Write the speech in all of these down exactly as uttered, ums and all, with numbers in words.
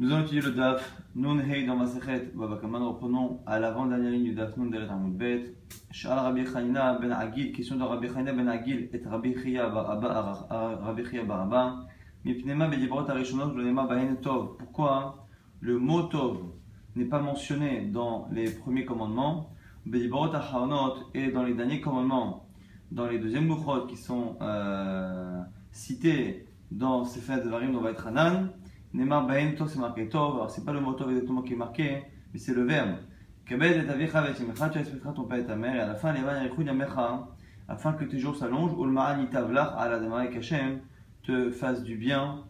Nous allons étudier le D A F, Noun Heid dans Maseret, Va'etchanan, reprenons à l'avant-dernière ligne du D A F, Noun Heid dans Bet. Shal Rabbi Chanina ben Aguil, question de Rabbi Chanina ben Aguil et Rabbi Chiya bar Abba, mais Pneuma ben Librota Rechonot, le Nema ben Tov. Pourquoi le mot Tov n'est pas mentionné dans les premiers commandements, Librota Rechonot et dans les derniers commandements, dans les deuxièmes Bouchot qui sont euh, cités dans ces fêtes de la Rim de Va'etchanan? Nema ben Tov, c'est marqué Tov, alors c'est pas le mot Tov exactement qui est marqué, mais c'est le verbe. Kebed et Avicha Vechemecha, tu respecteras ton père et ta mère, et à la fin, les vannes et les yamecha, afin que tes jours s'allongent, Ulma'ani tavlach ala dama et Hachem te fasse du bien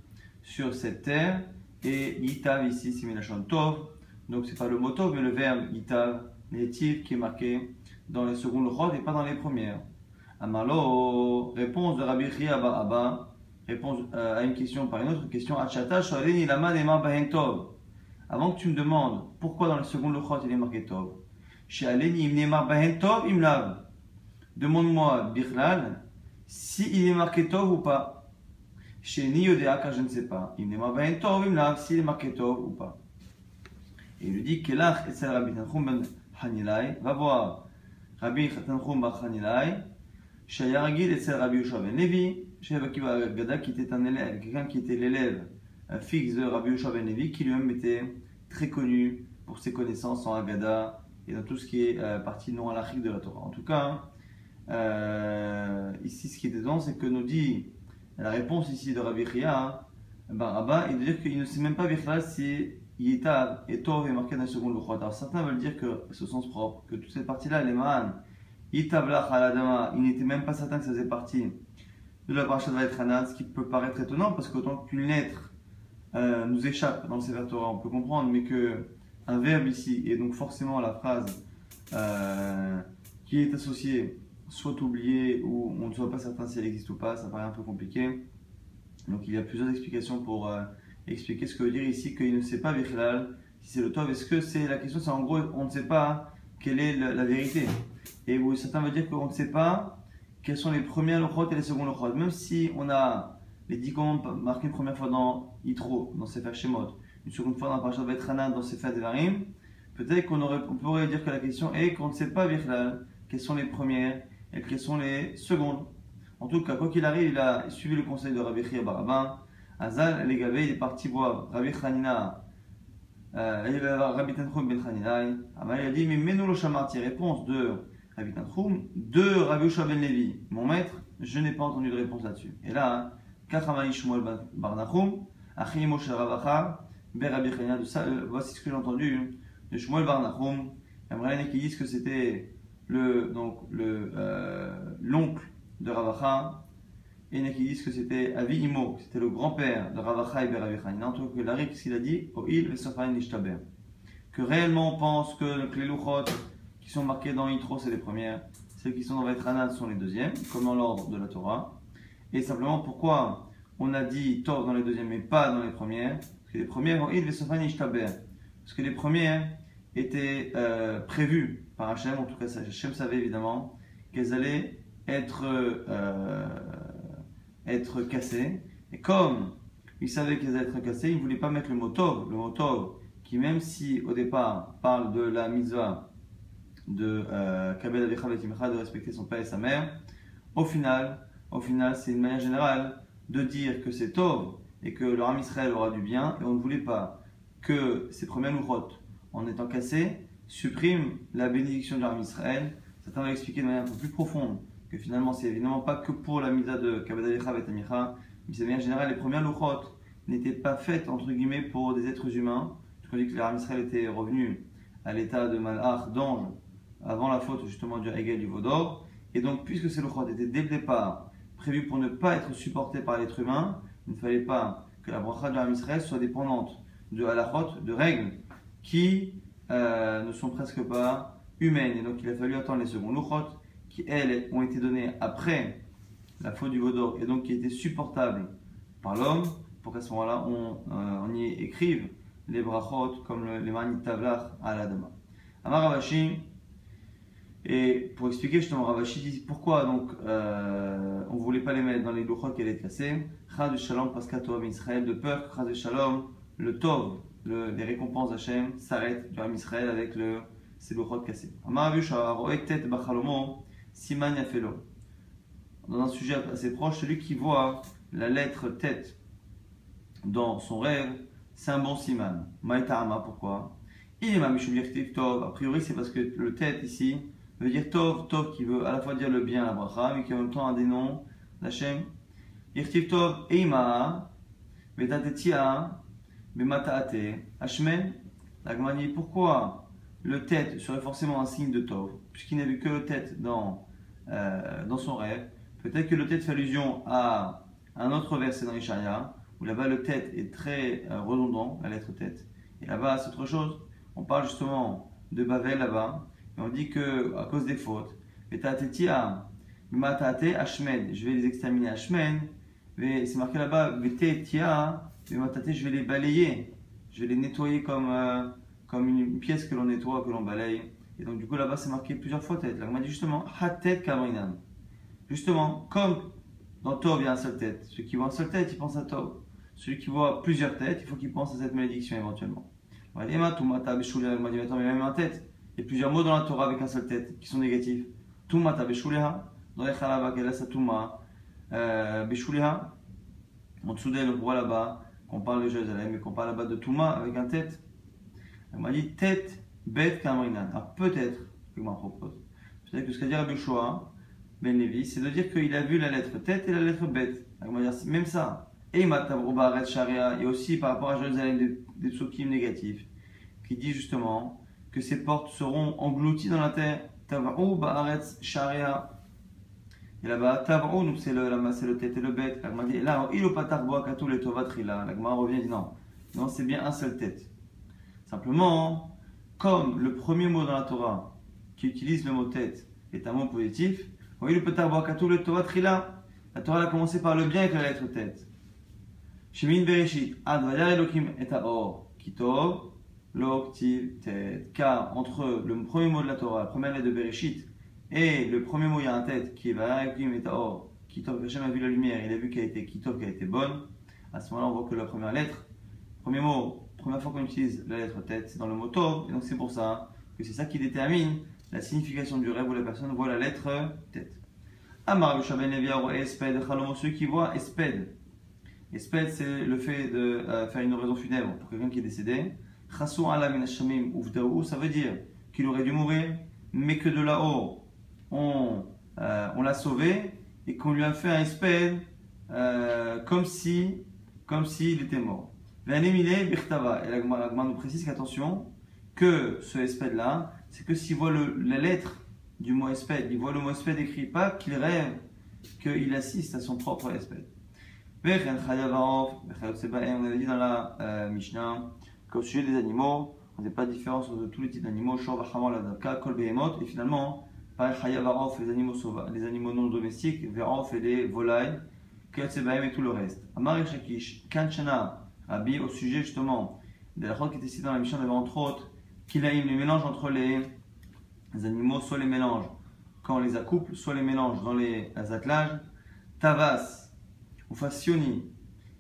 sur cette terre, et Yitav ici, c'est Ménachon Tov, donc c'est pas le mot Tov, mais le verbe Yitav, Netiv, qui est marqué dans les secondes Rod et pas dans les premières. Amalo, réponse de Rabbi Khi Abba. Réponse à une question par une autre question. Avant que tu me demandes pourquoi dans le second Luchot il est marqué Tov, demande-moi Bichlal si il est marqué Tov ou pas. Chez Niyodea, car je ne sais pas. Il n'est marqué Tov, s'il est marqué Tov ou pas. Et il lui dit Kelach et c'est Rabbi Tanchum ben Chanilai. Va voir Rabbi Tanchum ben Chanilai. Shayaragil et c'est Rabbi Yusha Ben Nevi. Chez Bakiba Agada, qui était un élève, quelqu'un qui était l'élève fixe de Rabbi Yusha Ben Lévi, qui lui-même était très connu pour ses connaissances en Agada et dans tout ce qui est euh, partie non halachique de la Torah. En tout cas, euh, ici, ce qui est dedans, c'est que nous dit la réponse ici de Rabbi Chiya bar Abba, et de dire qu'il ne sait même pas Bichlal si Yitav et Tov est marqué dans le second Luchot. Alors certains veulent dire que ce sens propre, que toute cette partie-là, les Ma'an, Yitav lach aladama, il n'était même pas certain que ça faisait partie de la paracha de Va'etchanan, ce qui peut paraître étonnant parce qu'autant qu'une lettre euh, nous échappe dans le Sefer Torah, on peut comprendre, mais qu'un verbe ici, et donc forcément la phrase euh, qui est associée soit oubliée ou on ne soit pas certain si elle existe ou pas, ça paraît un peu compliqué. Donc il y a plusieurs explications pour euh, expliquer ce que veut dire ici qu'il ne sait pas Bichlal, si c'est le Tov. Est-ce que c'est la question, c'est en gros on ne sait pas quelle est la, la vérité. Et où certains veulent dire qu'on ne sait pas quels sont les premiers Luchot et les seconds Luchot. Même si on a les dix commandements marqués une première fois dans Yitro, dans Sefer Shemot, une seconde fois dans la paracha de Va'etchanan, dans Sefer Devarim, peut-être qu'on aurait, on pourrait dire que la question est qu'on ne sait pas Bichlal quelles sont les premières et quelles sont les secondes. En tout cas, quoi qu'il arrive, il a suivi le conseil de Rabbi Chiya bar Abba. Azal, les Gavé, il est parti voir Rabbi Chanina, euh, Rabbi Tanchum ben Chanilai. Il a dit, mais mets-nous le Shamarti, réponse de Rabbi Tanchum, de Rabbi Yusha Ben Lévi, mon maître, je n'ai pas entendu de réponse là-dessus. Et là, Kachamani Shmuel bar Nachum, Achim Moshe Ravacha, Ber Rabbi Chayna, voici ce que j'ai entendu de Shmuel bar Nachum. Il y a qui disent que c'était le, donc, le, euh, l'oncle de Ravacha, et il y en a qui disent que c'était Avi Imo, c'était le grand-père de Ravacha et Ber Rabbi Chayna. En tout cas, l'arrêt, qu'est-ce qu'il a dit? Que réellement on pense que donc, les Luchot qui sont marqués dans Yitro, c'est les premières, celles qui sont dans Va'etchanan sont les deuxièmes, comme dans l'ordre de la Torah. Et simplement, pourquoi on a dit Tov dans les deuxièmes mais pas dans les premières? Parce que les premières vont parce que les premières étaient euh, prévues par Hachem, en tout cas Hachem savait évidemment qu'elles allaient être, euh, être cassées. Et comme il savait qu'elles allaient être cassées, il ne voulait pas mettre le mot Tov, le mot Tov qui, même si au départ parle de la mitzvah de euh, de respecter son père et sa mère, au final, au final c'est une manière générale de dire que c'est Tov et que le Rame Yisrael aura du bien, et on ne voulait pas que ces premières Luchot, en étant cassées, suppriment la bénédiction du Rame Yisrael. Certains l'ont expliqué de manière un peu plus profonde, que finalement c'est évidemment pas que pour la mitzvah de Kabbalah, mais c'est de manière générale, les premières Luchot n'étaient pas faites entre guillemets pour des êtres humains, parce qu'on dit que le Rame Yisrael était revenu à l'état de Malach, d'ange, avant la faute justement du Hege et du Vaudor, et donc puisque ces Luchot étaient dès le départ prévues pour ne pas être supportées par l'être humain, il ne fallait pas que la bracha de la Misrès soit dépendante de halachot, de règles qui euh, ne sont presque pas humaines, et donc il a fallu attendre les secondes Luchot qui elles ont été données après la faute du Vaudor et donc qui étaient supportables par l'homme, pour qu'à ce moment-là on, euh, on y écrive les brachot comme le, les manit tavlach à l'adama. Amar Ravashi. Et pour expliquer justement, Ravashi dit pourquoi donc euh, on ne voulait pas les mettre dans les Luchot qui allaient être cassées. Chaz de Shalom, parce qu'à Tov Israël, de peur que Chaz de Shalom, le Tov le, les récompenses d'Hachem s'arrêtent du Ram Israël avec le Bouchot cassé. Dans un sujet assez proche, celui qui voit la lettre tête dans son rêve, c'est un bon siman. Maïtama, pourquoi? Il m'a mis Tov. A priori, c'est parce que le tête ici veut dire Tov, Tov qui veut à la fois dire le bien à la bracha, mais qui en même temps a des noms d'Hachem. Irtiv Tov, Eima, Bedatetia, Bemataate, Hashmen, Lagmani. Pourquoi le tête serait forcément un signe de Tov, puisqu'il n'a vu que le tête dans, euh, dans son rêve? Peut-être que le tête fait allusion à un autre verset dans l'Ishaya, où là-bas le tête est très euh, redondant, la lettre tête. Et là-bas, c'est autre chose. On parle justement de Bavel là-bas, et on dit que à cause des fautes, Betatetia, Bemataate, Hashmen, je vais les exterminer Hashmen. Mais c'est marqué là-bas, Betatetia, Bemataate, je vais les balayer, je vais les nettoyer comme. Euh, comme une pièce que l'on nettoie, que l'on balaye. Et donc du coup là-bas c'est marqué plusieurs fois tête. Là on m'a dit justement, ha-tête kamrinan. Justement, comme dans Tov il y a un seul tête, celui qui voit un seul tête, il pense à Tov. Celui qui voit plusieurs têtes, il faut qu'il pense à cette malédiction éventuellement. On m'a dit, attends, mais même un tête. Il y a plusieurs mots dans la Torah avec un seul tête qui sont négatifs. Tumata beshuleha, dans les chalaba, kelasatuma, beshuleha. En dessous d'elle, on voit là-bas qu'on parle de Jérusalem, mais qu'on parle là-bas de Touma avec un tête. Elle m'a dit tête bête kamrinan. Alors peut-être, je m'en propose, peut-être que ce qu'a dit Rabbi Chiya ben Nevi, c'est de dire qu'il a vu la lettre tête et la lettre bête. Elle m'a dit même ça. Et aussi par rapport à Jérusalem des, des psukim négatifs, qui dit justement que ses portes seront englouties dans la terre. Tavrou ba'aretz sharia. Et là-bas, tavrou, donc c'est le, le tête et le bête. Elle m'a dit là, il ou patarboa katou le tovatrila. La Gemara revient et dit non, non c'est bien un seul tête. Simplement, comme le premier mot dans la Torah qui utilise le mot tête est un mot positif, la Torah a commencé par le bien avec la lettre tête. Shemin bereshit, ad vayar elokim et haor, kitov, loktiv tête. Car entre le premier mot de la Torah, la première lettre de bereshit, et le premier mot, il y a un tête qui est vayar elokim et haor, kitov. Hachem a vu la lumière, il a vu qu'elle était kitov, qu'elle était bonne. À ce moment-là, on voit que la première lettre, premier mot, première fois qu'on utilise la lettre tête, c'est dans le mot Tov, et donc c'est pour ça que c'est ça qui détermine la signification du rêve où la personne voit la lettre tête. Amar Yusha Ben Lévi ou esped chalom, ceux qui voient esped. Esped c'est le fait de faire une oraison funèbre pour quelqu'un qui est décédé. Chasu ala min hashamim uvdaou, ça veut dire qu'il aurait dû mourir, mais que de là-haut on, euh, on l'a sauvé et qu'on lui a fait un esped euh, comme si comme s'il était mort. Et la Gemara nous précise qu'attention, que ce espède là, c'est que s'il voit le, la lettre du mot espède, il voit le mot espède écrit, pas qu'il rêve, qu'il assiste à son propre espède. On avait dit dans la euh, Mishnah qu'au sujet des animaux, on n'a pas de différence entre tous les types d'animaux, et finalement, par les animaux sauvages, les animaux non domestiques, et les volailles, et tout le reste. Au sujet justement de la chose qui était citée dans la Mishnah, entre autres, Kilahim, les mélanges entre les animaux, soit les mélanges quand on les accouple, soit les mélanges dans les attelages. Tavas, ou fassioni,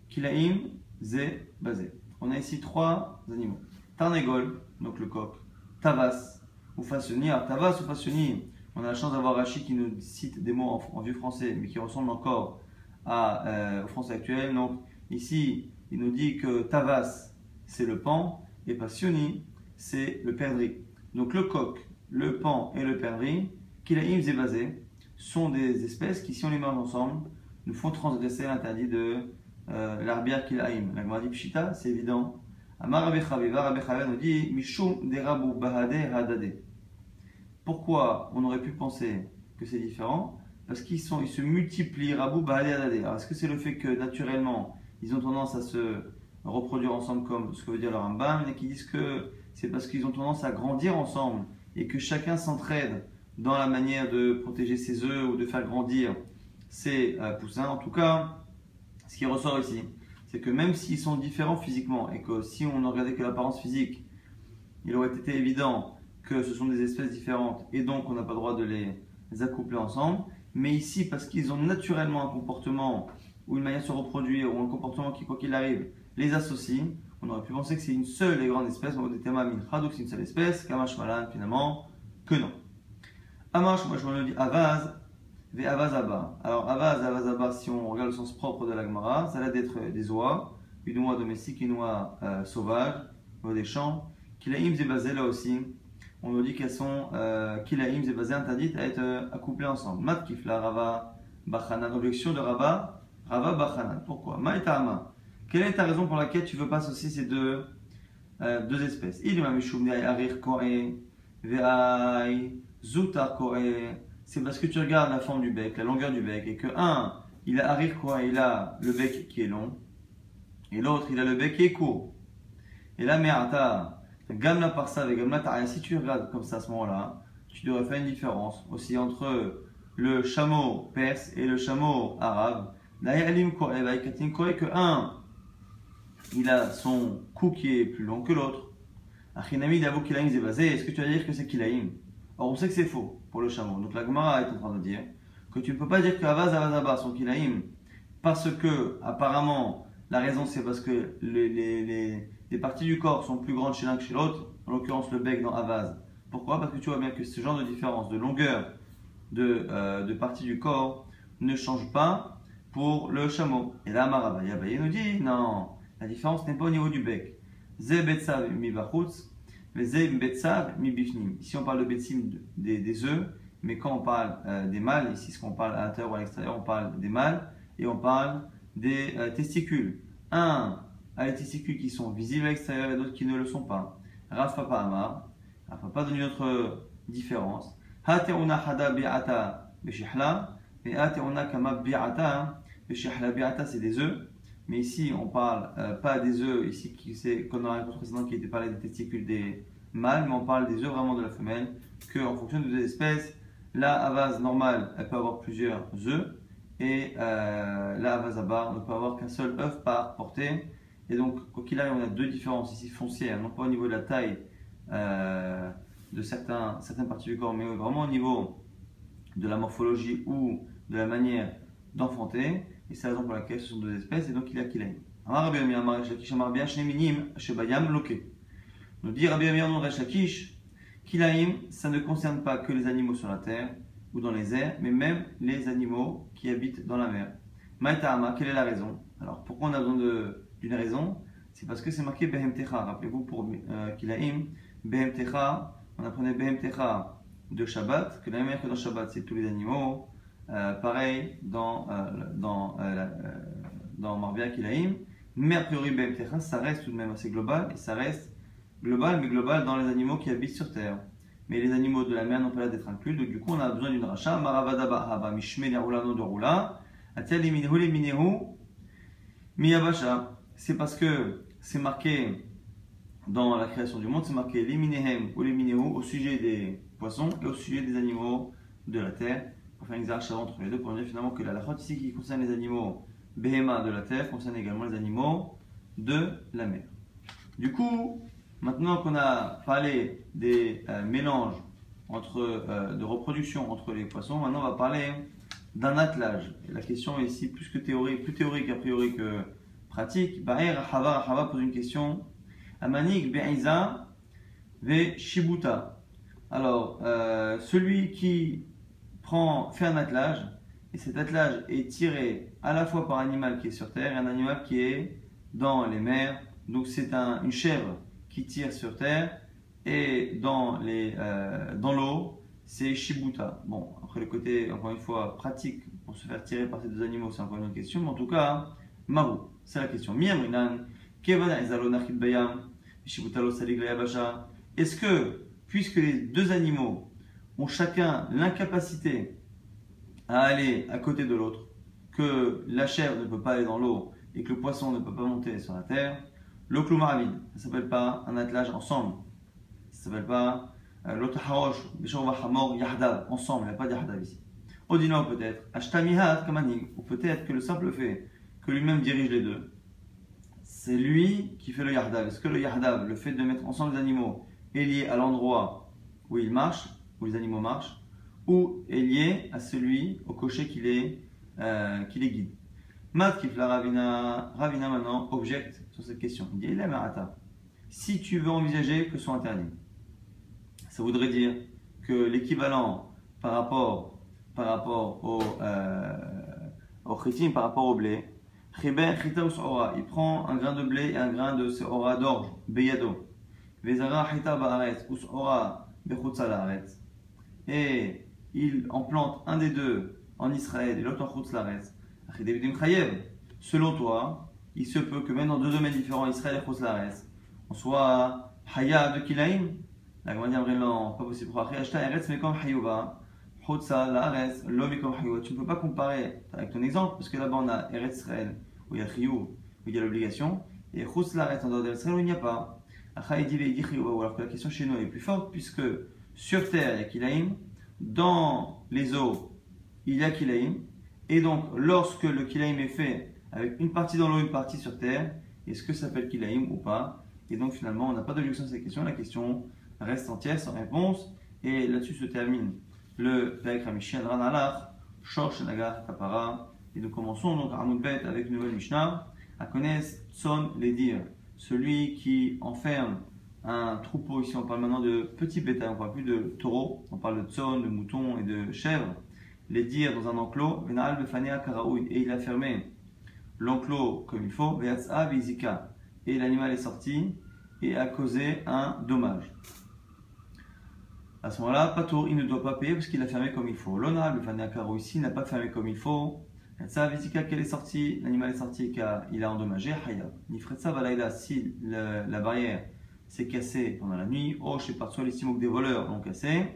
Kilahim, zé, basé. On a ici trois animaux. Tarnégol, donc le coq. Tavas, ou fassioni. Alors Tavas, ou fassioni, on a la chance d'avoir Rashi qui nous cite des mots en, en vieux français, mais qui ressemblent encore à, euh, au français actuel. Donc ici, il nous dit que Tavas, c'est le pan, et Passioni, c'est le perdrix. Donc le coq, le pan et le perdrix, Kilahim et Bazé, sont des espèces qui, si on les mange ensemble, nous font transgresser l'interdit de euh, l'arbière Kilahim. La Gemara dit Pshita, c'est évident. Amar Rabbi Chaviva, Rabbi Chayna nous dit Mishum derabu bahade hadade. Pourquoi on aurait pu penser que c'est différent? Parce qu'ils ils se multiplient, rabu bahade hadade. Alors est-ce que c'est le fait que naturellement, ils ont tendance à se reproduire ensemble comme ce que veut dire le Rambam, et qui disent que c'est parce qu'ils ont tendance à grandir ensemble et que chacun s'entraide dans la manière de protéger ses œufs ou de faire grandir ses poussins. En tout cas, ce qui ressort ici, c'est que même s'ils sont différents physiquement et que si on ne regardait que l'apparence physique, il aurait été évident que ce sont des espèces différentes et donc on n'a pas le droit de les accoupler ensemble. Mais ici, parce qu'ils ont naturellement un comportement ou une manière de se reproduire, ou un comportement qui, quoi qu'il arrive, les associe, On aurait pu penser que c'est une seule et grande espèce, donc des Tema Mincha, donc c'est une seule espèce, Kamash Malan, finalement, que non. Amash, moi je me dis Avaz, Ve Avaz Abba. Alors Avaz, Avaz Abba, si on regarde le sens propre de la Gemara, ça a l'air d'être des oies, une oie domestique, une oie euh, sauvage, une oie des champs. Kilahim Zébazé, là aussi, on nous dit qu'elles sont, euh, Kilahim Zébazé, interdites à être euh, accouplées ensemble. Mat Kifla, Rava, Bachanan, objection de Rava, Rava Bachanan. Pourquoi Maïtama. Quelle est ta raison pour laquelle tu ne veux pas associer ces deux, euh, deux espèces? Il m'a mis choumdei arir koe, ve'ai, zoutar koe. C'est parce que tu regardes la forme du bec, la longueur du bec, et que un, il a arir koe, il a le bec qui est long, et l'autre, il a le bec qui est court. Et là, me'ata, gamla parsa, gamla ta'aya. Si tu regardes comme ça à ce moment-là, tu devrais faire une différence aussi entre le chameau perse et le chameau arabe. D'ailleurs, il m'a dit que un, il a son cou qui est plus long que l'autre. Achinami d'avou Kilahim Zébazé, est-ce que tu vas dire que c'est Kilahim? Or on sait que c'est faux pour le chameau. Donc la Gemara est en train de dire que tu ne peux pas dire que Avaz Avaz Abba sont Kilahim parce que, apparemment, la raison c'est parce que les, les, les, les parties du corps sont plus grandes chez l'un que chez l'autre, en l'occurrence le bec dans Avaz. Pourquoi? Parce que tu vois bien que ce genre de différence de longueur de, euh, de parties du corps ne change pas pour le chameau. Et là, Marava Yabaye nous dit non. La différence n'est pas au niveau du bec. Ze betsav mi bachutz, mais ze betsav mi bifnim. Ici on parle de betsim des, des œufs, mais quand on parle euh, des mâles, ici ce qu'on parle à l'intérieur ou à l'extérieur, on parle des mâles et on parle des euh, testicules. Un a les testicules qui sont visibles à l'extérieur et d'autres qui ne le sont pas. Rav Papa Amar, Rav Papa donne une autre différence. Hateuna hada bi'ata bishihla, mais hateuna kama bi'ata bishihla. Bi'ata c'est des œufs. Mais ici, on ne parle euh, pas des œufs, ici, c'est comme dans la réponse précédente qui était parlé des testicules des mâles, mais on parle des œufs vraiment de la femelle, qu'en fonction des espèces, la Avaz normale, elle peut avoir plusieurs œufs, et euh, la Avaz Abba, on ne peut avoir qu'un seul œuf par portée. Et donc, quoi qu'il arrive, on a deux différences ici foncières, non pas au niveau de la taille euh, de certains, certaines parties du corps, mais vraiment au niveau de la morphologie ou de la manière d'enfanter. Et c'est la raison pour laquelle ce sont deux espèces, et donc il y a Kilahim. Rabbi Yomir, Rechakish, Amar bien, Sheminim, Shebayam, Loké. Nous dit Rabbi Yomir, non, Rechakish, Kilahim, ça ne concerne pas que les animaux sur la terre ou dans les airs, mais même les animaux qui habitent dans la mer. Maïtama, quelle est la raison? Alors pourquoi on a besoin d'une raison? C'est parce que c'est marqué Behem Techa. Rappelez-vous pour euh, Kilahim, Behem Techa, on apprenait Behem Techa de Shabbat, que la même manière que dans Shabbat, c'est tous les animaux. Euh, pareil dans, euh, dans, euh, dans Marvia Kilahim, mais a priori Behem Techa, ça reste tout de même assez global, et ça reste global, mais global dans les animaux qui habitent sur terre. Mais les animaux de la mer n'ont pas l'air d'être inclus, donc du coup on a besoin d'une racha. Maravada Bahaba, Mishme Lerulano de Rula, Atia Liminehu Liminehu, Miyabasha. C'est parce que c'est marqué dans la création du monde, c'est marqué Liminehem ou Liminehu au sujet des poissons et au sujet des animaux de la terre. On fait un exarche entre les deux pour dire finalement que la lachot ici qui concerne les animaux béhéma de la terre concerne également les animaux de la mer. Du coup, maintenant qu'on a parlé des euh, mélanges entre, euh, de reproduction entre les poissons, maintenant on va parler d'un attelage. Et la question est ici plus que théorique, plus théorique a priori que pratique. Bahir Rahava Rahava pose une question. Amanik Be'iza Ve Shibuta. Alors, euh, celui qui fait un attelage, et cet attelage est tiré à la fois par un animal qui est sur terre et un animal qui est dans les mers. Donc c'est un, une chèvre qui tire sur terre, et dans les euh, dans l'eau c'est Shibuta. Bon, après le côté encore une fois pratique pour se faire tirer par ces deux animaux, c'est encore une autre question, mais en tout cas Maru, c'est la question. Est-ce que puisque les deux animaux ont chacun l'incapacité à aller à côté de l'autre, que la chèvre ne peut pas aller dans l'eau et que le poisson ne peut pas monter sur la terre, le cloumaravine, ça ne s'appelle pas un attelage ensemble, ça ne s'appelle pas l'otaharosh, beshorvahamor, yahdav, ensemble, il n'y a pas de yahdav ici. Odino peut-être, ashtamihat kamanig, ou peut-être que le simple fait que lui-même dirige les deux, c'est lui qui fait le yahdav. Est-ce que le yahdav, le fait de mettre ensemble les animaux, est lié à l'endroit où ils marchent, où les animaux marchent, ou est lié à celui, au cocher qui les, euh, qui les guide. Matkif la Ravina, Ravina maintenant objecte sur cette question. Il dit il Marata, si tu veux envisager que ce soit interdit, ça voudrait dire que l'équivalent par rapport, par rapport au, euh, au chitim, par rapport au blé, il prend un grain de blé et un grain de seora d'orge, beyado, et il en plante un des deux en Israël et l'autre en Chutz Laaretz. Selon toi, il se peut que même dans deux domaines différents, Israël et Chutz Laaretz, on soit Haya de Kilahim. La Gemara dit en vrai, non, pas possible. Tu ne peux pas comparer avec ton exemple, parce que là-bas on a Eretz Israël, où il y a Chiyuv, où il y a l'obligation, et Chutz Laaretz, en dehors d'Eretz Israël, où il n'y a pas. Alors que la question chez nous est plus forte, puisque sur terre il y a Kilahim, dans les eaux il y a Kilahim, et donc lorsque le Kilahim est fait avec une partie dans l'eau, une partie sur terre, est-ce que ça s'appelle Kilahim ou pas? Et donc finalement on n'a pas de solution à cette question, la question reste entière sans réponse, et là-dessus se termine le Perek Rabbi Chiya bar Abba, Shor Shenagar Tapara. Et nous commençons donc Amud Bet avec une nouvelle Mishnah, à connaître Tson les dires. Celui qui enferme un troupeau, ici on parle maintenant de petits bétail, on ne parle plus de taureau, on parle de tson, de mouton et de chèvre, les dire dans un enclos, et il a fermé l'enclos comme il faut, et l'animal est sorti et a causé un dommage. À ce moment-là, Patour, il ne doit pas payer parce qu'il a fermé comme il faut. L'honorable Fanéakaro ici n'a pas fermé comme il faut. Ça visika qu'elle est sortie, l'animal est sorti car il a endommagé, hayab. Nifretsa balaïda, si le, la barrière s'est cassée pendant la nuit, oh, je sais pas, soit les simoks des voleurs l'ont cassé.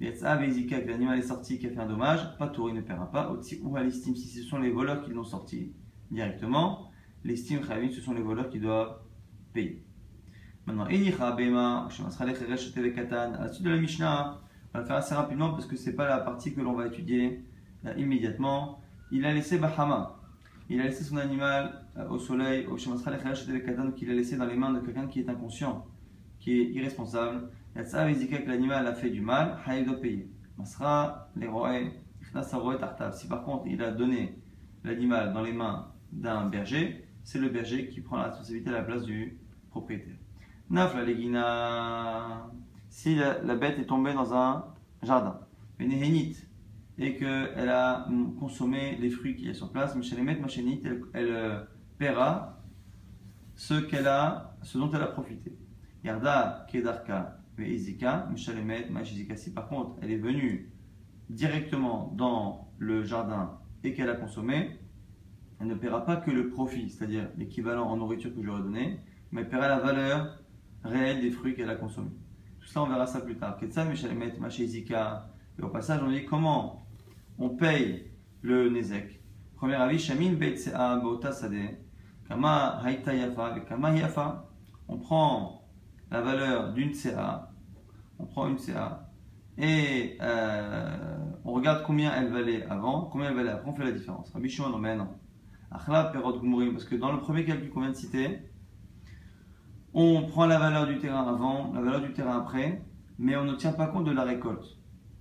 Yatsa visika que l'animal est sorti qui a fait un dommage, pas tour, il ne paiera pas. Otsi ou à l'estime, si ce sont les voleurs qui l'ont sorti directement, l'estime khayavim, ce sont les voleurs qui doivent payer. Maintenant, Enicha Bema, Shemasralech Resh Telekatan, à la suite de la Mishnah, on va le faire assez rapidement parce que c'est pas la partie que l'on va étudier là, immédiatement. Il a laissé Bahama, il a laissé son animal au soleil, au qu'il a laissé dans les mains de quelqu'un qui est inconscient, qui est irresponsable. Que l'animal a fait du mal, il doit payer. Si par contre il a donné l'animal dans les mains d'un berger, c'est le berger qui prend la responsabilité à la place du propriétaire. Nafla legina, si la, la bête est tombée dans un jardin, Benehenit, et qu'elle a consommé les fruits qu'il y a sur place, elle, elle paiera ce, qu'elle a, ce dont elle a profité. Yarda kedarka veizika, si par contre elle est venue directement dans le jardin et qu'elle a consommé, elle ne paiera pas que le profit, c'est-à-dire l'équivalent en nourriture que je lui aurais donné, mais elle paiera la valeur réelle des fruits qu'elle a consommés. Tout ça, on verra ça plus tard. Et au passage, on dit comment on paye le nezek. Premier avis, shamin beitsea bota sade, kama haita yafa, avec kama yafa. On prend la valeur d'une sea, on prend une sea, et euh, on regarde combien elle valait avant, combien elle valait après, on fait la différence. Rabbi Shimon ben Aguil, achla perot gumurim, parce que dans le premier calcul qu'on vient de citer, on prend la valeur du terrain avant, la valeur du terrain après, mais on ne tient pas compte de la récolte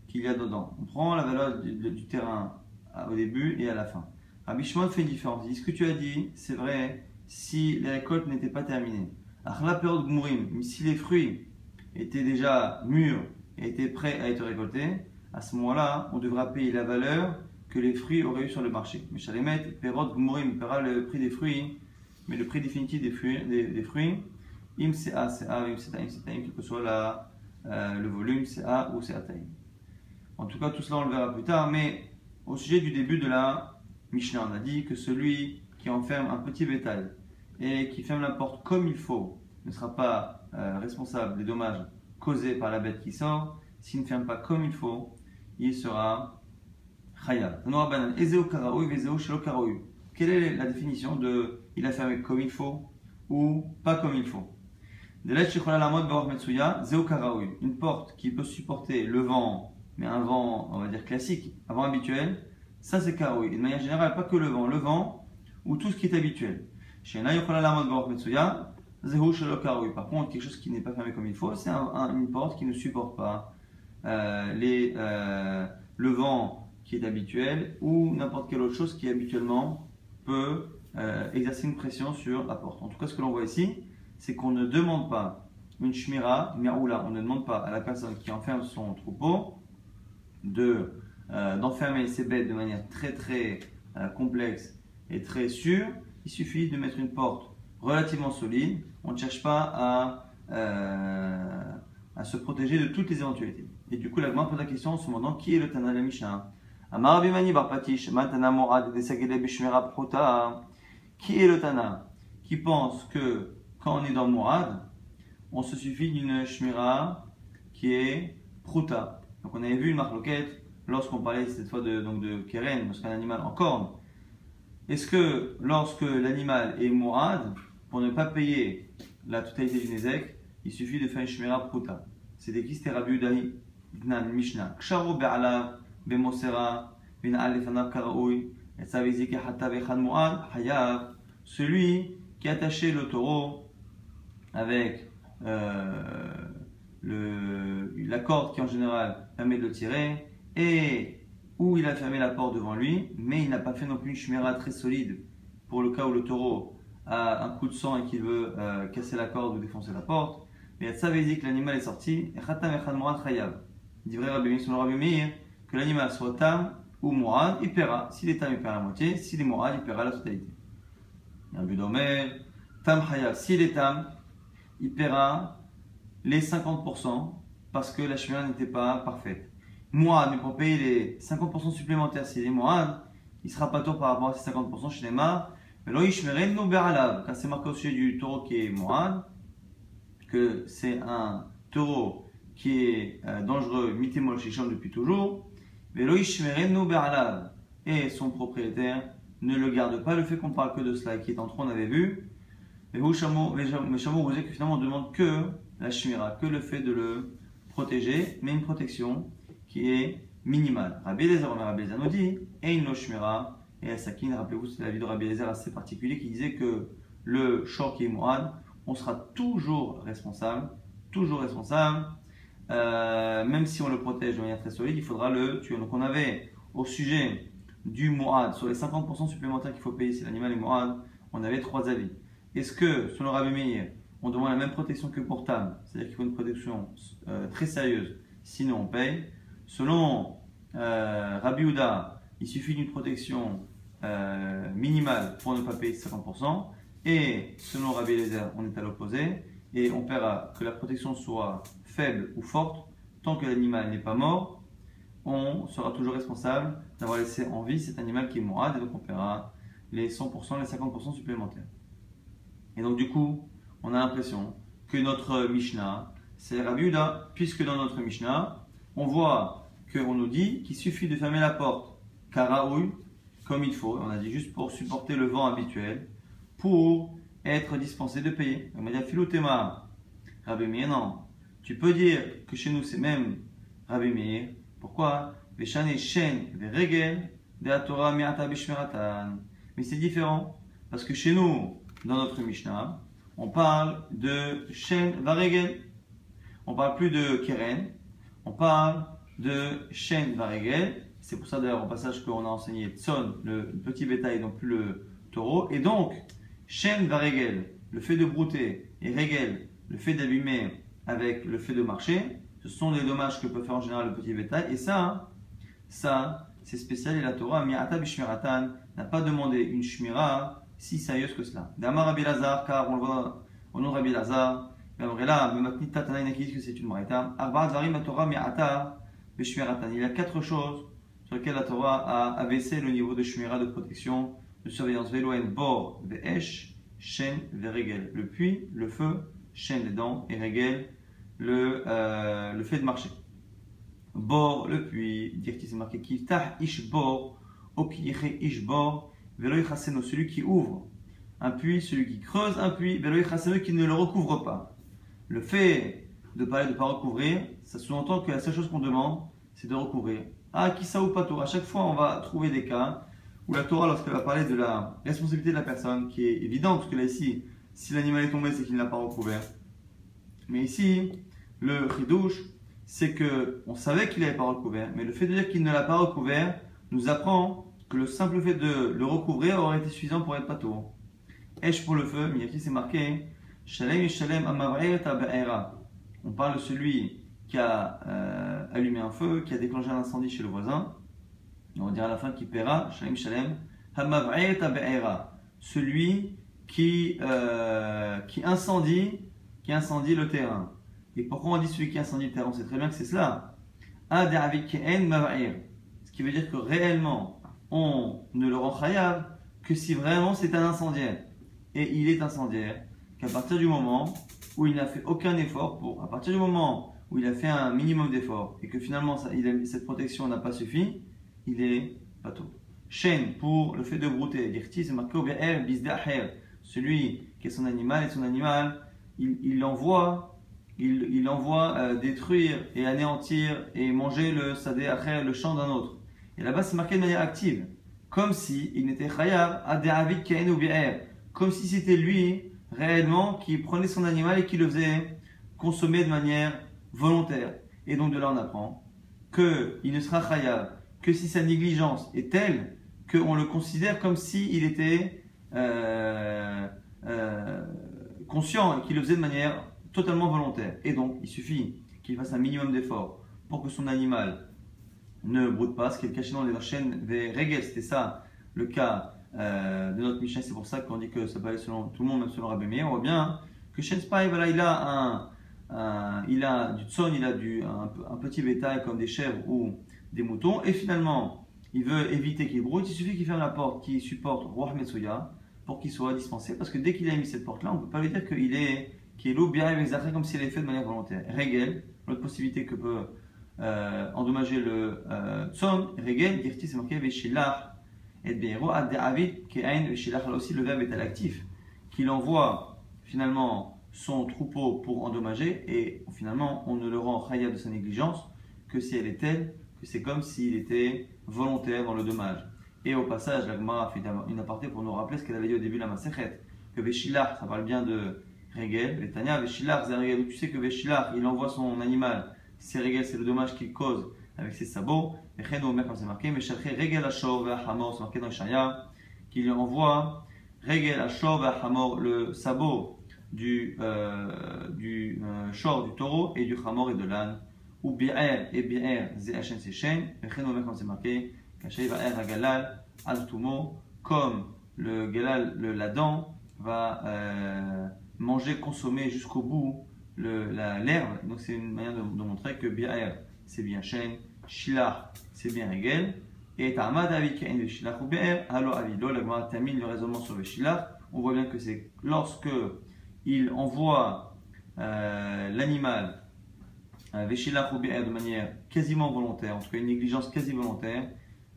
qu'il y a dedans. On prend la valeur du, du, du terrain au début et à la fin. Rabbi Shimon fait une différence. Il dit, ce que tu as dit, c'est vrai si la récolte n'était pas terminée. Mais si les fruits étaient déjà mûrs et étaient prêts à être récoltés, à ce moment-là, on devra payer la valeur que les fruits auraient eu sur le marché. Mais Shalemet, Perot Gumurim, paiera le prix des fruits, mais le prix définitif des fruits, des, des fruits, Im c'est A, c'est A, Im c'est A, Im c'est A, quel que soit la, euh, le volume, c'est A ou c'est A taille. En tout cas, tout cela, on le verra plus tard, mais au sujet du début de la Mishnah, on a dit que celui qui enferme un petit bétail et qui ferme la porte comme il faut ne sera pas euh, responsable des dommages causés par la bête qui sort. S'il ne ferme pas comme il faut, il sera chayav. Quelle est la définition de « il a fermé comme il faut » ou « pas comme il faut » ? Une porte qui peut supporter le vent, mais un vent, on va dire classique, un vent habituel, ça c'est karoui. Et de manière générale, pas que le vent, le vent ou tout ce qui est habituel. Par contre, quelque chose qui n'est pas fermé comme il faut, c'est un, un, une porte qui ne supporte pas euh, les, euh, le vent qui est habituel ou n'importe quelle autre chose qui est habituellement peut euh, exercer une pression sur la porte. En tout cas, ce que l'on voit ici, c'est qu'on ne demande pas une shmira, mais oula, on ne demande pas à la personne qui enferme son troupeau de, euh, d'enfermer ses bêtes de manière très très euh, complexe et très sûre. Il suffit de mettre une porte relativement solide. On ne cherche pas à, euh, à se protéger de toutes les éventualités. Et du coup, la Gemara pose la question en se demandant qui est le Tana de la Mishnah. Amar Rabbi Mani bar Patish, Matana Morad, Desagele Bishmera Prota. Qui est le Tana qui pense que quand on est dans Morad, on se suffit d'une Shmira qui est Pruta. Donc on avait vu une marloquette lorsqu'on parlait cette fois de, donc de Keren, lorsqu'un animal en corne. Est-ce que lorsque l'animal est Morad, pour ne pas payer la totalité du Nezek, il suffit de faire une Shmira Pruta? C'était qui? C'était Rabbi Udahi. Celui qui attachait le taureau avec euh, le, la corde qui en général permet de le tirer, et où il a fermé la porte devant lui, mais il n'a pas fait non plus une shmira très solide pour le cas où le taureau a un coup de sang et qu'il veut euh, casser la corde ou défoncer la porte. Mais Yatsavezik, l'animal est sorti, et Khatam et Khanmourad Khayab. Il dit vrai Rabbi Yomir, selon Rabbi Yomir, que l'animal soit tam ou mourad, il paiera. S'il est tam, il paiera la moitié, s'il est mourad, il paiera la totalité. Rabbi Domer, tam Khayab, s'il est tam, il paiera les cinquante pour cent parce que la shmira n'était pas parfaite. Mourad, mais pour payer les cinquante pour cent supplémentaires, s'il est mourad, il sera pas tôt par rapport à ces cinquante pour cent chez les marques. Mais l'oïshmeren nous beralav, car c'est marqué au sujet du taureau qui est mourad, que c'est un taureau qui est euh, dangereux, mitémol chez Cham depuis toujours, et son propriétaire ne le garde pas. Le fait qu'on parle que de cela qui est en trop, on avait vu, mais Chameau Rosé que finalement on demande que la shmira, que le fait de le protéger, mais une protection qui est minimale. Rabbi Eliezer, Rabbi Eliezer nous dit, et une shmira, et la sakine, rappelez-vous, c'est la vie de Rabbi Eliezer assez particulier qui disait que le shor qui est mourad, on sera toujours responsable, toujours responsable, euh, même si on le protège de manière très solide, il faudra le tuer. Donc on avait au sujet du mourad, sur les cinquante pour cent supplémentaires qu'il faut payer si l'animal est mourad, on avait trois avis. Est-ce que, selon Rabbi Meir, on demande la même protection que pour Tam, c'est-à-dire qu'il faut une protection euh, très sérieuse, sinon on paye. Selon euh, Rabbi Houda, il suffit d'une protection euh, minimale pour ne pas payer cinquante pour cent. Et selon Rabbi Eliezer, on est à l'opposé et on paiera que la protection soit faible ou forte. Tant que l'animal n'est pas mort, on sera toujours responsable d'avoir laissé en vie cet animal qui est mourad, et donc on paiera les cent pour cent, les cinquante pour cent supplémentaires. Et donc du coup, on a l'impression que notre Mishnah, c'est Rabbi Yehuda, puisque dans notre Mishnah, on voit qu'on nous dit qu'il suffit de fermer la porte karaouille comme il faut, on a dit juste pour supporter le vent habituel, pour être dispensé de payer. On va dire Filoutema, Rabbi Meir, non. Tu peux dire que chez nous c'est même Rabbi Meir. Pourquoi? Mais c'est différent. Parce que chez nous, dans notre Mishnah, on parle de Shen Varegel. On parle plus de Keren. On parle de Shen Varegel. C'est pour ça d'ailleurs au passage qu'on a enseigné Tson, le petit bétail, donc plus le taureau. Et donc, Shen va Regel, le fait de brouter, et Regel, le fait d'abîmer avec le fait de marcher, ce sont les dommages que peut faire en général le petit bétail. Et ça, ça, c'est spécial. Et la Torah, Mi'ata bishmiratan, n'a pas demandé une shmira si sérieuse que cela. D'Amar Rabbi Lazar, car on le voit au nom de Rabbi Lazar, Mamrela, Mamatni Tatanaïna qui dit que c'est une Maraita. Arba Zarim, la Torah, Mi'ata bishmiratan. Il y a quatre choses sur lesquelles la Torah a abaissé le niveau de shmira, de protection, de surveillance. Veloen, bor, ve'esh, shen, ve'regel. Le puits, le feu, shen, les dents, et regel, le, euh, le fait de marcher. Bor, le puits, dire qu'il s'est marqué kiftah, ish bor, okiyeche, ish bor, veloy chaseno, celui qui ouvre un puits, celui qui creuse un puits, veloy chaseno, qui ne le recouvre pas. Le fait de parler de ne pas recouvrir, ça sous-entend que la seule chose qu'on demande, c'est de recouvrir. Ah, qui ça ou pas tout. À chaque fois, on va trouver des cas où la Torah, lorsqu'elle va parler de la responsabilité de la personne, qui est évidente, parce que là ici, si l'animal est tombé, c'est qu'il ne l'a pas recouvert. Mais ici, le chidouche, c'est qu'on savait qu'il n'avait pas recouvert, mais le fait de dire qu'il ne l'a pas recouvert nous apprend que le simple fait de le recouvrir aurait été suffisant pour être patour. Esh pour le feu, mais ici c'est marqué Shalem Shalem Amava'eta Ba'era. On parle de celui qui a euh, allumé un feu, qui a déclenché un incendie chez le voisin. Et on dira à la fin qu'il paiera Shalem Shalem Amava'eta Ba'era. Celui qui, euh, qui, incendie, qui incendie le terrain. Et pourquoi on dit celui qui incendie le terrain? On sait très bien que c'est cela. Ce qui veut dire que réellement, on ne le rend chayav que si vraiment c'est un incendiaire. Et il est incendiaire qu'à partir du moment où il n'a fait aucun effort pour, à partir du moment où il a fait un minimum d'effort et que finalement ça, il a, cette protection n'a pas suffi, il est patou. Chen pour le fait de brouter, l'irti c'est marqué be'er bisdaher, celui qui est son animal et son animal, il, il l'envoie. Il, il envoie euh, détruire et anéantir et manger le sadeh acher, le champ d'un autre. Et là-bas, c'est marqué de manière active. Comme si il n'était chayav ad'avik kain ou bi'er. Comme si c'était lui, réellement, qui prenait son animal et qui le faisait consommer de manière volontaire. Et donc, de là, on apprend qu'il ne sera chayav que si sa négligence est telle qu'on le considère comme s'il était euh, euh, conscient et qu'il le faisait de manière totalement volontaire. Et donc, il suffit qu'il fasse un minimum d'effort pour que son animal ne broute pas, ce qui est caché dans les chaînes des régels. C'était ça le cas euh, de notre Mishnah. C'est pour ça qu'on dit que ça peut aller selon tout le monde, même selon Rabbi Yomir. On voit bien hein, que Shen Spy, voilà, il a un, un, il a du tson, il a du un, un petit bétail comme des chèvres ou des moutons. Et finalement, il veut éviter qu'il broute. Il suffit qu'il ferme la porte qui supporte Roi Metsuya pour qu'il soit dispensé. Parce que dès qu'il a mis cette porte-là, on ne peut pas lui dire qu'il est qui est l'eau bien exercée comme si elle est faite de manière volontaire. Regel, l'autre possibilité que peut euh, endommager le euh, tsom, regel, dirti c'est marqué veshilach et beiro ad de'avid ke'ain veshilach. Là aussi le verbe est à l'actif, qu'il envoie finalement son troupeau pour endommager et finalement on ne le rend chayav de sa négligence que si elle est telle que c'est comme s'il était volontaire dans le dommage. Et au passage, la Gemara fait une aparté pour nous rappeler ce qu'elle avait dit au début de la Maseret, que veshilach, ça parle bien de Régel, Vétania, Véchilach, c'est un Régel. Tu sais que Véchilach, il envoie son animal. C'est Régel, c'est le dommage qu'il cause avec ses sabots. Véchen Omer, comme c'est marqué, Méchalché, Régel, Achov, Hamor, c'est marqué dans Ishaya, qu'il envoie Régel, Achov, Hamor, le sabot du euh, du euh, Chor, du taureau, et du Hamor et de l'âne. Ou Bi'er, et Bi'er, Zéhachen, Séchen, Véchen Omer, comme c'est marqué, Kaché, Va'er, Agalal, Aztumo, comme le Galal, le Ladan, va. Euh, manger, consommer jusqu'au bout l'herbe. Donc c'est une manière de, de montrer que bi'er c'est bien chen, shilah c'est bien regel, et ta'amad avik kain v'shilah ou bi'er, halo avilo, la Gemara termine le raisonnement sur le shilah. On voit bien que c'est lorsque il envoie euh, l'animal v'shilah ou bi'er de manière quasiment volontaire, en tout cas une négligence quasi volontaire,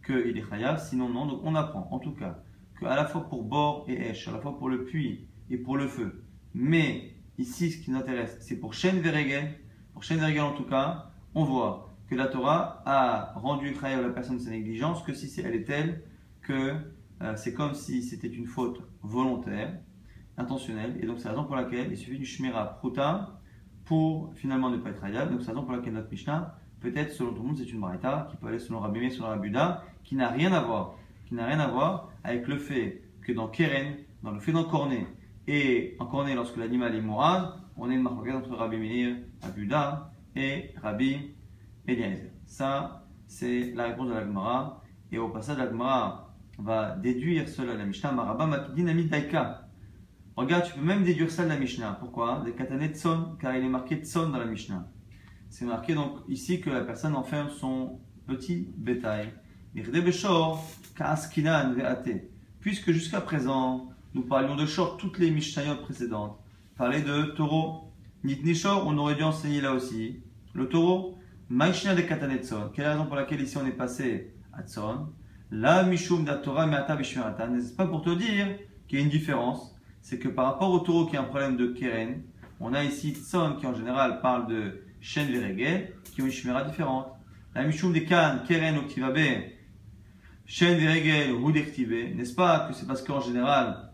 qu'il est chayav, sinon non. Donc on apprend en tout cas qu'à la fois pour bord et esh, à la fois pour le puits et pour le feu. Mais ici, ce qui nous intéresse, c'est pour Shen Veregen, pour Shen Veregen en tout cas, on voit que la Torah a rendu chayav la personne de sa négligence que si elle est telle que euh, c'est comme si c'était une faute volontaire, intentionnelle. Et donc, c'est la raison pour laquelle il suffit du Shmira Pruta pour finalement ne pas être chayav. Donc, c'est la raison pour laquelle notre Mishnah, peut-être selon tout le monde, c'est une Baraita qui peut aller selon Rabbi Meir, selon Rabbi Buda, qui n'a rien à voir, qui n'a rien à voir avec le fait que dans Keren, dans le fait d'encorner, et encore on est lorsque l'animal est mourad, on est une marque entre Rabbi Meir, Rabbi Yehuda et Rabbi Eliezer. Ça, c'est la réponse de la Gemara. Et au passage, la Gemara va déduire cela de la Mishnah. Maraba Makidinami Daika. Regarde, tu peux même déduire ça de la Mishnah. Pourquoi? Des katané tson, car il est marqué tson dans la Mishnah. C'est marqué donc ici que la personne enferme son petit bétail. Puisque jusqu'à présent, nous parlions de Shor, toutes les Mishnayot précédentes parlaient de taureau. Nitni Shor, on aurait dû enseigner là aussi le taureau. Maïshna de Katanetson, quelle est la raison pour laquelle ici on est passé à Tson? La Mishum da Torah meata bishmirata. N'est-ce pas pour te dire qu'il y a une différence? C'est que par rapport au taureau qui a un problème de Keren, on a ici Tson qui en général parle de Shen Verege qui ont une Shmira différente. La Mishum de Kan, Keren ou Ktivabe, Shen Verege ou Dektibe. N'est-ce pas que c'est parce qu'en général,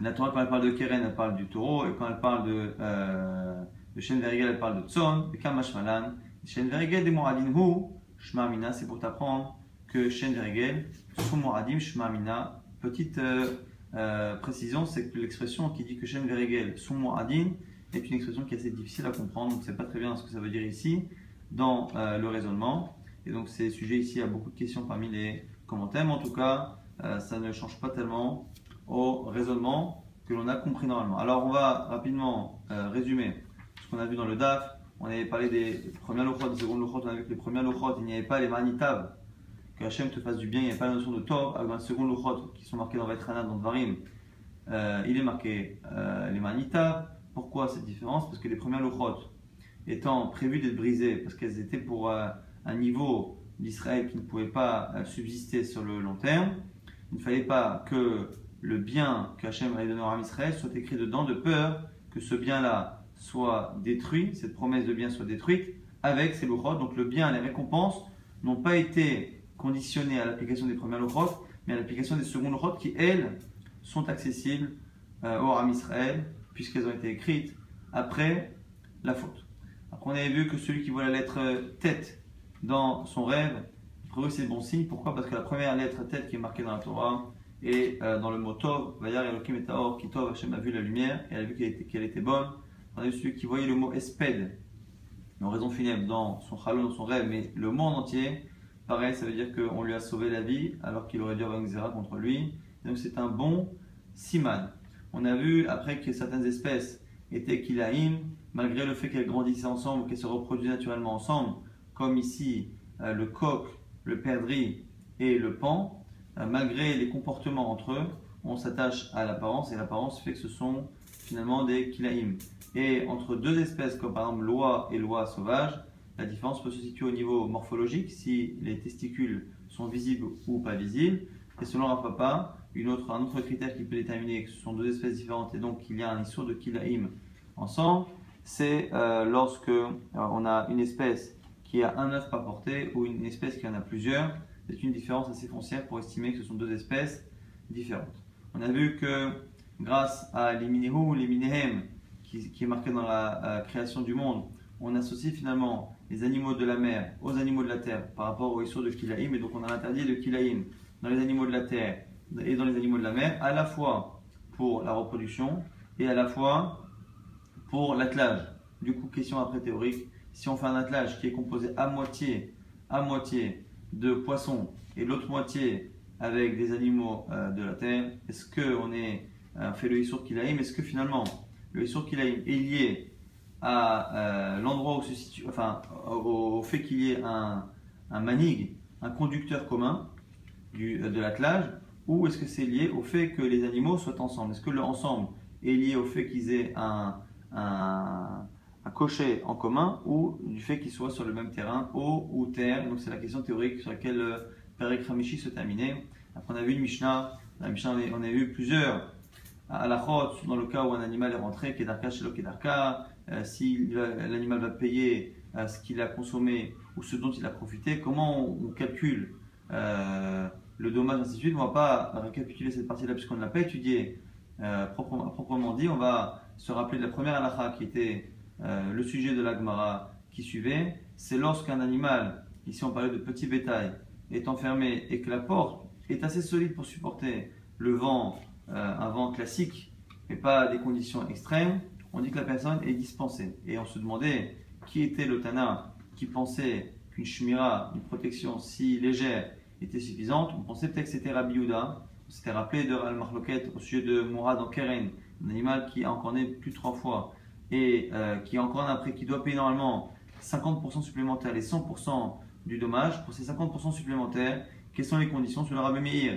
la Torah, quand elle parle de Keren, elle parle du taureau, et quand elle parle de, euh, de Shen Verigel, elle parle de Tson, de Kamashmalan, Shen Verigel, des Moradin Hu, Shma Mina, c'est pour t'apprendre que Shen Vergel, Soumuradim, Shmamina. Petite euh, euh, précision, c'est que l'expression qui dit que Shen Vergel, Soumuradim est une expression qui est assez difficile à comprendre, donc c'est pas très bien ce que ça veut dire ici dans euh, le raisonnement. Et donc c'est sujet ici à beaucoup de questions parmi les commentaires, mais en tout cas euh, ça ne change pas tellement au raisonnement que l'on a compris normalement. Alors on va rapidement euh, résumer ce qu'on a vu dans le D A F. On avait parlé des premières lochot, des secondes lochot. On a vu que les premières lochot, il n'y avait pas les manitav, que Hachem te fasse du bien, il n'y avait pas la notion de tov. Avec les secondes lochot qui sont marquées dans Va'etchanan, dans Dvarim, euh, il est marqué euh, les manitav. Pourquoi cette différence? Parce que les premières lochot étant prévues d'être brisées, parce qu'elles étaient pour euh, un niveau d'Israël qui ne pouvait pas euh, subsister sur le long terme, il ne fallait pas que le bien que Hachem allait donner au Rame Yisraël soit écrit dedans, de peur que ce bien-là soit détruit, cette promesse de bien soit détruite avec ces Bouchot. Donc le bien, les récompenses n'ont pas été conditionnées à l'application des premières Bouchot, mais à l'application des secondes Bouchot qui, elles, sont accessibles euh, au Rame Yisrael puisqu'elles ont été écrites après la faute. Après, on avait vu que celui qui voit la lettre tête dans son rêve, pour eux, c'est bon signe. Pourquoi? Parce que la première lettre tête qui est marquée dans la Torah et euh, dans le mot Tov, Vayar Elohim et Taor, qui Tov, Hachem a vu la lumière et elle a vu qu'elle était, qu'elle était bonne. On a vu celui qui voyait le mot espède, en raison funèbre, dans son chalon, dans son rêve, mais le mot en entier, pareil, ça veut dire qu'on lui a sauvé la vie alors qu'il aurait dû avoir une zéra contre lui. Et donc c'est un bon siman. On a vu après que certaines espèces étaient Kilahim, malgré le fait qu'elles grandissaient ensemble, qu'elles se reproduisaient naturellement ensemble, comme ici euh, le coq, le perdrix et le paon, euh, malgré les comportements entre eux, on s'attache à l'apparence et l'apparence fait que ce sont finalement des Kilahim. Et entre deux espèces comme par exemple l'oie et l'oie sauvage, la différence peut se situer au niveau morphologique, si les testicules sont visibles ou pas visibles. Et selon Rav Papa, une autre, un autre critère qui peut déterminer que ce sont deux espèces différentes et donc qu'il y a un issour de Kilahim ensemble, c'est euh, lorsque euh, on a une espèce qui a un œuf par portée ou une espèce qui en a plusieurs. C'est une différence assez foncière pour estimer que ce sont deux espèces différentes. On a vu que grâce à Liminehu, Liminehem, Qui, qui est marqué dans la euh, création du monde, on associe finalement les animaux de la mer aux animaux de la terre par rapport au issour de Kilahim, et donc on a interdit de Kilahim dans les animaux de la terre et dans les animaux de la mer, à la fois pour la reproduction et à la fois pour l'attelage. Du coup, question après théorique, si on fait un attelage qui est composé à moitié, à moitié de poissons et l'autre moitié avec des animaux euh, de la terre, est-ce qu'on euh, fait le issour Kilahim? Est-ce que finalement le issour Kilahim est lié à euh, l'endroit où se situe, enfin, au, au fait qu'il y ait un, un manig, un conducteur commun du, euh, de l'attelage, ou est-ce que c'est lié au fait que les animaux soient ensemble? Est-ce que le ensemble est lié au fait qu'ils aient un, un, un cocher en commun, ou du fait qu'ils soient sur le même terrain, eau ou terre? Donc c'est la question théorique sur laquelle euh, Perek Ramishi se terminait. Après on a vu une Mishnah, la Mishnah, on a vu plusieurs à la chôte, dans le cas où un animal est rentré, kedarka shelo kedarka, euh, si l'animal va payer euh, ce qu'il a consommé ou ce dont il a profité, comment on, on calcule euh, le dommage, ainsi de suite. On ne va pas récapituler cette partie-là puisqu'on ne l'a pas étudiée euh, proprement, proprement dit. On va se rappeler de la première halakha qui était euh, le sujet de l'agmara qui suivait. C'est lorsqu'un animal, ici on parlait de petit bétail, est enfermé et que la porte est assez solide pour supporter le vent, Euh, un vent classique mais pas des conditions extrêmes, on dit que la personne est dispensée. Et on se demandait qui était le Tana qui pensait qu'une shmira, une protection si légère était suffisante. On pensait peut-être que c'était Rabbi Yehuda. On s'était rappelé de Al-Mahloket au sujet de Mourad en Keren, un animal qui a encore né plus de trois fois et euh, qui, encore après, qui doit payer normalement cinquante pour cent supplémentaire, les cent pour cent du dommage. Pour ces cinquante pour cent supplémentaires, quelles sont les conditions? Selon Rabbi Meir,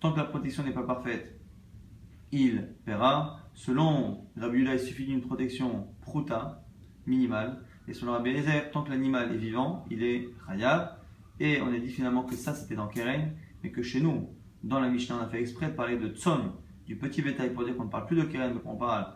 tant que la protection n'est pas parfaite, il paiera. Selon Rabbi Yehuda, il suffit d'une protection prouta, minimale. Et selon Rabbi Eliezer, tant que l'animal est vivant, il est khayab. Et on a dit finalement que ça c'était dans Keren, mais que chez nous, dans la Mishnah, on a fait exprès de parler de tson, du petit bétail, pour dire qu'on ne parle plus de Keren, mais qu'on parle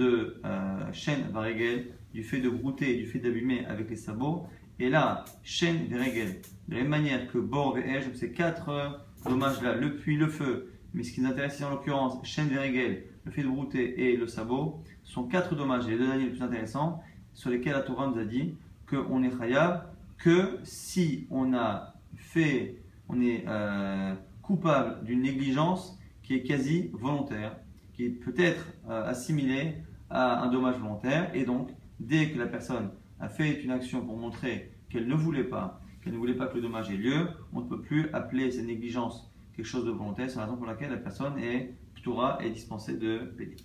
de euh, shen varegel, du fait de brouter, du fait d'abîmer avec les sabots. Et là, shen varegel, de la même manière que bor et ej, ces quatre euh, dommages-là, le puits, le feu, mais ce qui nous intéresse en l'occurrence, Shen Verigel, le fait de brouter et le sabot, sont quatre dommages, les deux derniers les plus intéressants, sur lesquels la Torah nous a dit qu'on est khayab, que si on a fait on est euh, coupable d'une négligence qui est quasi volontaire, qui est peut-être euh, assimilée à un dommage volontaire. Et donc, dès que la personne a fait une action pour montrer qu'elle ne voulait pas, qu'elle ne voulait pas que le dommage ait lieu, on ne peut plus appeler cette négligence quelque chose de volontaire. C'est la raison pour laquelle la personne est ptoura et dispensée de payer.